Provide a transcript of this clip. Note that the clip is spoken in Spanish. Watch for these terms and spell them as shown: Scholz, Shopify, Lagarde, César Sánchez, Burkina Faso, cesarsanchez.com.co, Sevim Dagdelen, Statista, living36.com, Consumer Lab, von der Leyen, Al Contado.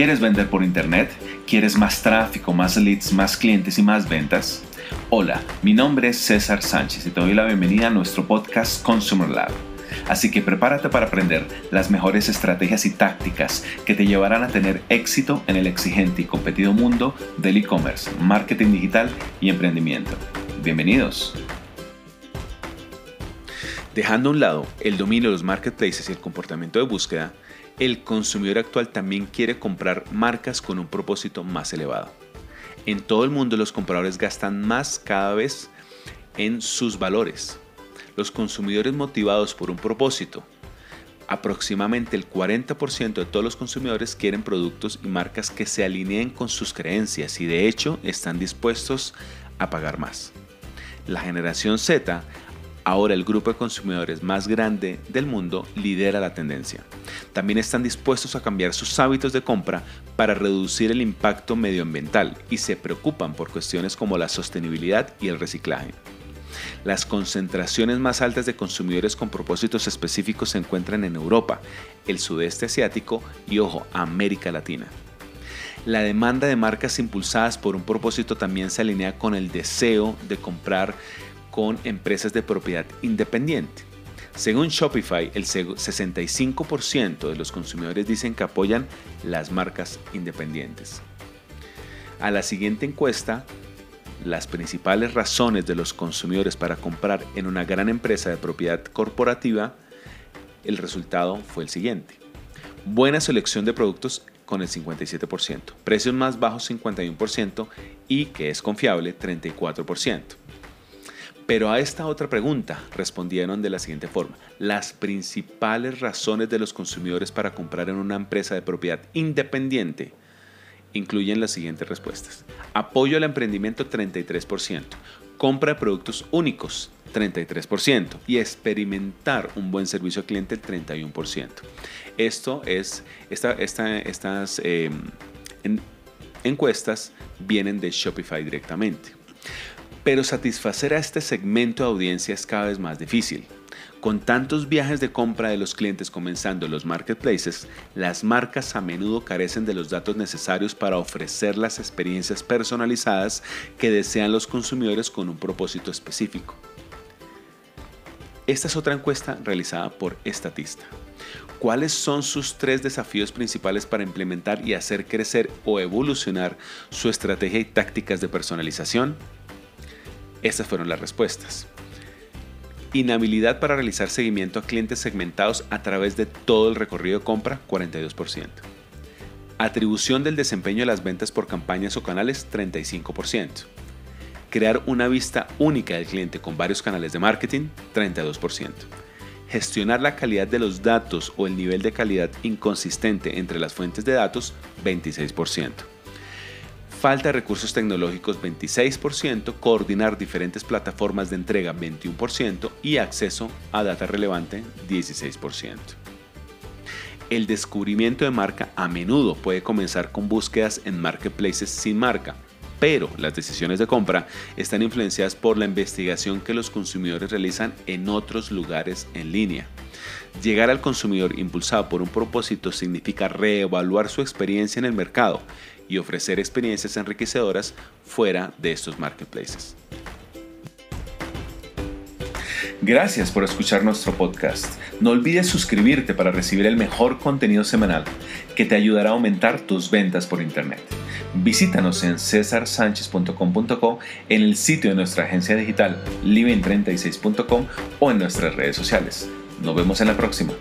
¿Quieres vender por internet? ¿Quieres más tráfico, más leads, más clientes y más ventas? Hola, mi nombre es César Sánchez y te doy la bienvenida a nuestro podcast Consumer Lab. Así que prepárate para aprender las mejores estrategias y tácticas que te llevarán a tener éxito en el exigente y competido mundo del e-commerce, marketing digital y emprendimiento. ¡Bienvenidos! Dejando a un lado el dominio de los marketplaces y el comportamiento de búsqueda, el consumidor actual también quiere comprar marcas con un propósito más elevado. En todo el mundo los compradores gastan más cada vez en sus valores. Los consumidores motivados por un propósito. Aproximadamente el 40% de todos los consumidores quieren productos y marcas que se alineen con sus creencias y de hecho están dispuestos a pagar más. La generación Z, ahora el grupo de consumidores más grande del mundo, lidera la tendencia. También están dispuestos a cambiar sus hábitos de compra para reducir el impacto medioambiental y se preocupan por cuestiones como la sostenibilidad y el reciclaje. Las concentraciones más altas de consumidores con propósitos específicos se encuentran en Europa, el sudeste asiático y, ojo, América Latina. La demanda de marcas impulsadas por un propósito también se alinea con el deseo de comprar con empresas de propiedad independiente. Según Shopify, el 65% de los consumidores dicen que apoyan las marcas independientes. A la siguiente encuesta, las principales razones de los consumidores para comprar en una gran empresa de propiedad corporativa, el resultado fue el siguiente. Buena selección de productos con el 57%, precios más bajos 51% y que es confiable 34%. Pero a esta otra pregunta respondieron de la siguiente forma. Las principales razones de los consumidores para comprar en una empresa de propiedad independiente incluyen las siguientes respuestas. Apoyo al emprendimiento 33%, compra de productos únicos 33% y experimentar un buen servicio al cliente 31%. Estas encuestas vienen de Shopify directamente. Pero satisfacer a este segmento de audiencia es cada vez más difícil. Con tantos viajes de compra de los clientes comenzando en los marketplaces, las marcas a menudo carecen de los datos necesarios para ofrecer las experiencias personalizadas que desean los consumidores con un propósito específico. Esta es otra encuesta realizada por Statista. ¿Cuáles son sus 3 desafíos principales para implementar y hacer crecer o evolucionar su estrategia y tácticas de personalización? Estas fueron las respuestas. Inhabilidad para realizar seguimiento a clientes segmentados a través de todo el recorrido de compra, 42%. Atribución del desempeño de las ventas por campañas o canales, 35%. Crear una vista única del cliente con varios canales de marketing, 32%. Gestionar la calidad de los datos o el nivel de calidad inconsistente entre las fuentes de datos, 26%. Falta de recursos tecnológicos 26%, coordinar diferentes plataformas de entrega 21% y acceso a data relevante 16%. El descubrimiento de marca a menudo puede comenzar con búsquedas en marketplaces sin marca, pero las decisiones de compra están influenciadas por la investigación que los consumidores realizan en otros lugares en línea. Llegar al consumidor impulsado por un propósito significa reevaluar su experiencia en el mercado y ofrecer experiencias enriquecedoras fuera de estos marketplaces. Gracias por escuchar nuestro podcast. No olvides suscribirte para recibir el mejor contenido semanal que te ayudará a aumentar tus ventas por internet. Visítanos en cesarsanchez.com.co, en el sitio de nuestra agencia digital living36.com o en nuestras redes sociales. Nos vemos en la próxima.